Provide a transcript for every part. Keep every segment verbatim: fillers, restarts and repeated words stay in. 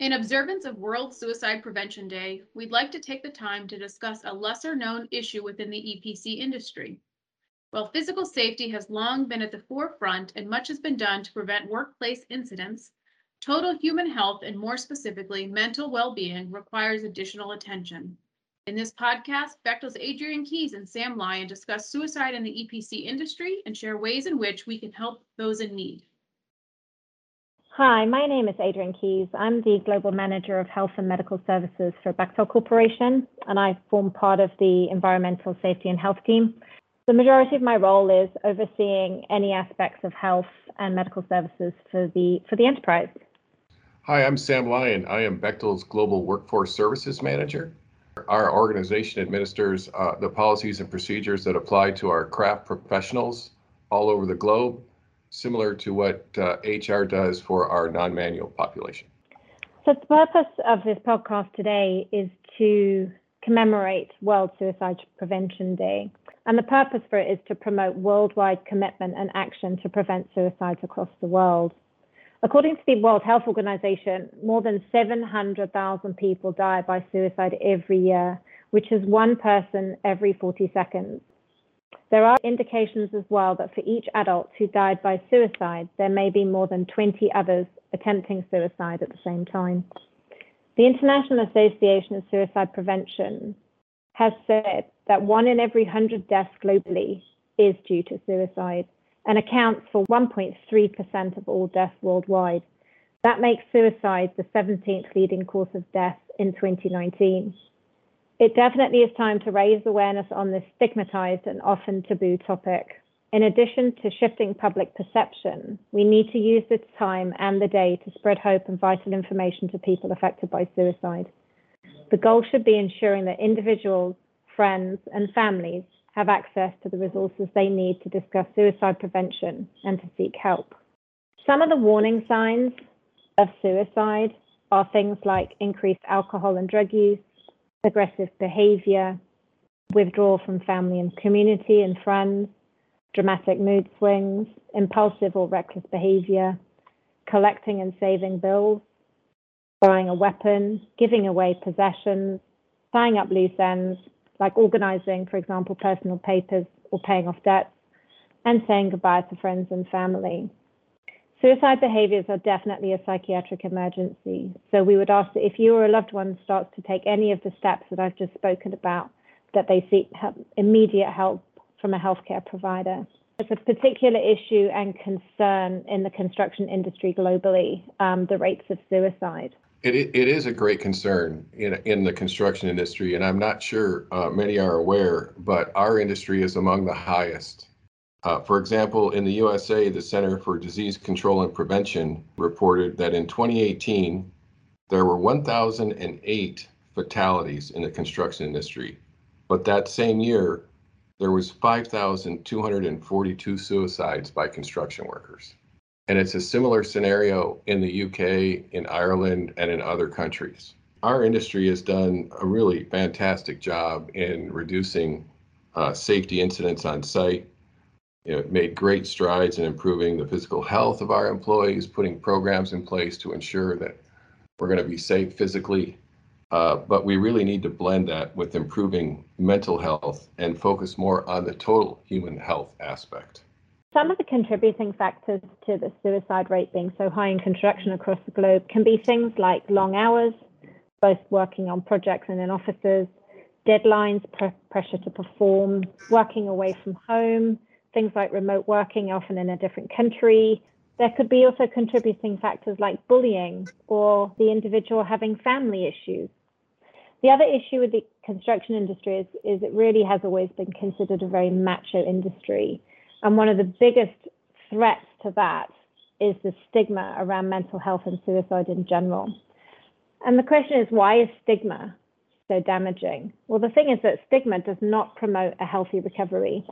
In observance of World Suicide Prevention Day, we'd like to take the time to discuss a lesser-known issue within the E P C industry. While physical safety has long been at the forefront and much has been done to prevent workplace incidents, total human health, and more specifically, mental well-being, requires additional attention. In this podcast, Bechtel's Adrienne Keyes and Sam Lyon discuss suicide in the E P C industry and share ways in which we can help those in need. Hi, my name is Adrienne Keyes. I'm the Global Manager of Health and Medical Services for Bechtel Corporation, and I form part of the Environmental Safety and Health team. The majority of my role is overseeing any aspects of health and medical services for the for the enterprise. Hi, I'm Sam Lyon. I am Bechtel's Global Workforce Services Manager. Our organization administers uh, the policies and procedures that apply to our craft professionals all over the globe, similar to what uh, H R does for our non-manual population. So the purpose of this podcast today is to commemorate World Suicide Prevention Day. And the purpose for it is to promote worldwide commitment and action to prevent suicides across the world. According to the World Health Organization, more than seven hundred thousand people die by suicide every year, which is one person every forty seconds. There are indications as well that for each adult who died by suicide, there may be more than twenty others attempting suicide at the same time. The International Association of Suicide Prevention has said that one in every one hundred deaths globally is due to suicide and accounts for one point three percent of all deaths worldwide. That makes suicide the seventeenth leading cause of death in twenty nineteen. It definitely is time to raise awareness on this stigmatized and often taboo topic. In addition to shifting public perception, we need to use this time and the day to spread hope and vital information to people affected by suicide. The goal should be ensuring that individuals, friends, and families have access to the resources they need to discuss suicide prevention and to seek help. Some of the warning signs of suicide are things like increased alcohol and drug use, aggressive behavior, withdrawal from family and community and friends, dramatic mood swings, impulsive or reckless behavior, collecting and saving bills, buying a weapon, giving away possessions, tying up loose ends, like organizing, for example, personal papers or paying off debts, and saying goodbye to friends and family. Suicide behaviors are definitely a psychiatric emergency. So we would ask that if you or a loved one starts to take any of the steps that I've just spoken about, that they seek immediate help from a healthcare provider. It's a particular issue and concern in the construction industry globally, um, the rates of suicide. It, it is a great concern in, in the construction industry, and I'm not sure uh, many are aware, but our industry is among the highest. Uh, for example, in the U S A, the Center for Disease Control and Prevention reported that in twenty eighteen, there were one thousand eight fatalities in the construction industry. But that same year, there was five thousand two hundred forty-two suicides by construction workers. And it's a similar scenario in the U K, in Ireland, and in other countries. Our industry has done a really fantastic job in reducing uh, safety incidents on site. It made great strides in improving the physical health of our employees, putting programs in place to ensure that we're going to be safe physically. Uh, but we really need to blend that with improving mental health and focus more on the total human health aspect. Some of the contributing factors to the suicide rate being so high in construction across the globe can be things like long hours, both working on projects and in offices, deadlines, pr- pressure to perform, working away from home, things like remote working, often in a different country. There could be also contributing factors like bullying or the individual having family issues. The other issue with the construction industry is, is it really has always been considered a very macho industry. And one of the biggest threats to that is the stigma around mental health and suicide in general. And the question is, why is stigma so damaging? Well, the thing is that stigma does not promote a healthy recovery.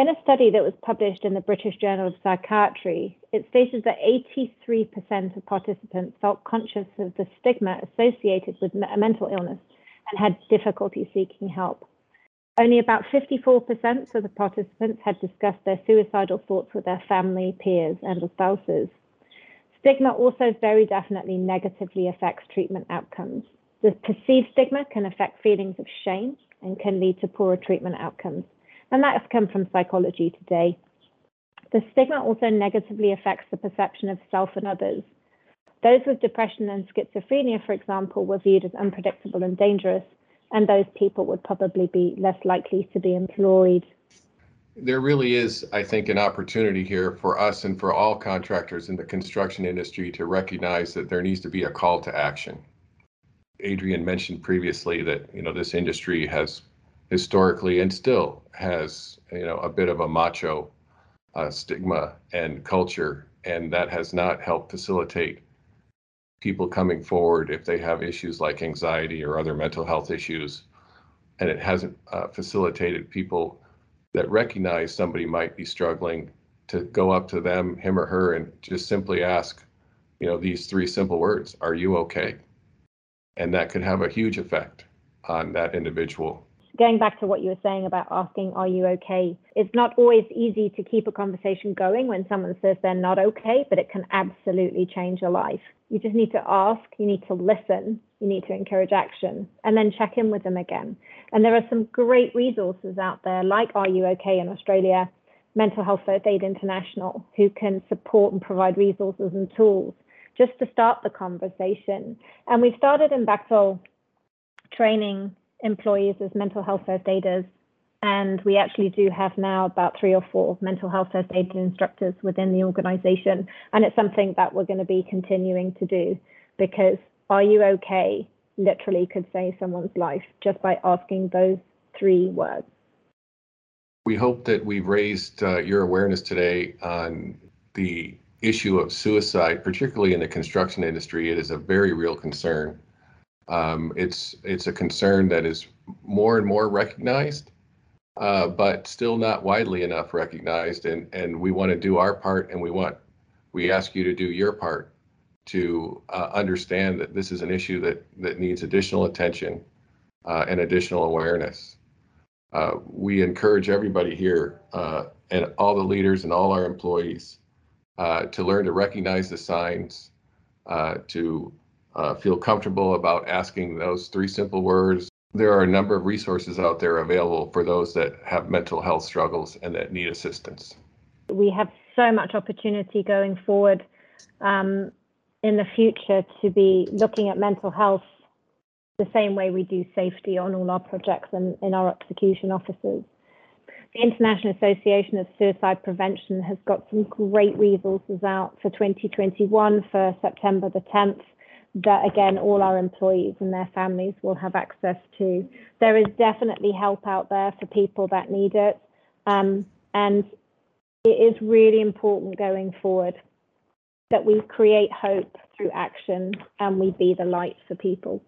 In a study that was published in the British Journal of Psychiatry, it stated that eighty-three percent of participants felt conscious of the stigma associated with a mental illness and had difficulty seeking help. Only about fifty-four percent of the participants had discussed their suicidal thoughts with their family, peers, and spouses. Stigma also very definitely negatively affects treatment outcomes. The perceived stigma can affect feelings of shame and can lead to poorer treatment outcomes. And that has come from psychology today. The stigma also negatively affects the perception of self and others. Those with depression and schizophrenia, for example, were viewed as unpredictable and dangerous, and those people would probably be less likely to be employed. There really is, I think, an opportunity here for us and for all contractors in the construction industry to recognize that there needs to be a call to action. Adrienne mentioned previously that, you know, this industry has historically and still has, you know, a bit of a macho uh, stigma and culture, and that has not helped facilitate people coming forward if they have issues like anxiety or other mental health issues. And it hasn't uh, facilitated people that recognize somebody might be struggling to go up to them, him or her, and just simply ask, you know, these three simple words, are you okay? And that could have a huge effect on that individual. Going back to what you were saying about asking, are you okay? It's not always easy to keep a conversation going when someone says they're not okay, but it can absolutely change your life. You just need to ask, you need to listen, you need to encourage action, and then check in with them again. And there are some great resources out there like Are You OK in Australia, Mental Health First Aid International, who can support and provide resources and tools just to start the conversation. And we started in Bechtel training employees as mental health first aiders, and we actually do have now about three or four mental health first aid instructors within the organization, and it's something that we're going to be continuing to do, because are you okay literally could save someone's life just by asking those three words. We hope that we've raised uh, your awareness today on the issue of suicide, particularly in the construction industry. It is a very real concern. Um, it's it's a concern that is more and more recognized, uh, but still not widely enough recognized. And, and we want to do our part, and we want we ask you to do your part to uh, understand that this is an issue that that needs additional attention uh, and additional awareness. Uh, we encourage everybody here uh, and all the leaders and all our employees uh, to learn to recognize the signs, uh, to Uh, feel comfortable about asking those three simple words. There are a number of resources out there available for those that have mental health struggles and that need assistance. We have so much opportunity going forward um, in the future to be looking at mental health the same way we do safety on all our projects and in our execution offices. The International Association of Suicide Prevention has got some great resources out for twenty twenty-one for September the tenth. That again, all our employees and their families will have access to. There is definitely help out there for people that need it. Um, and it is really important going forward that we create hope through action and we be the light for people.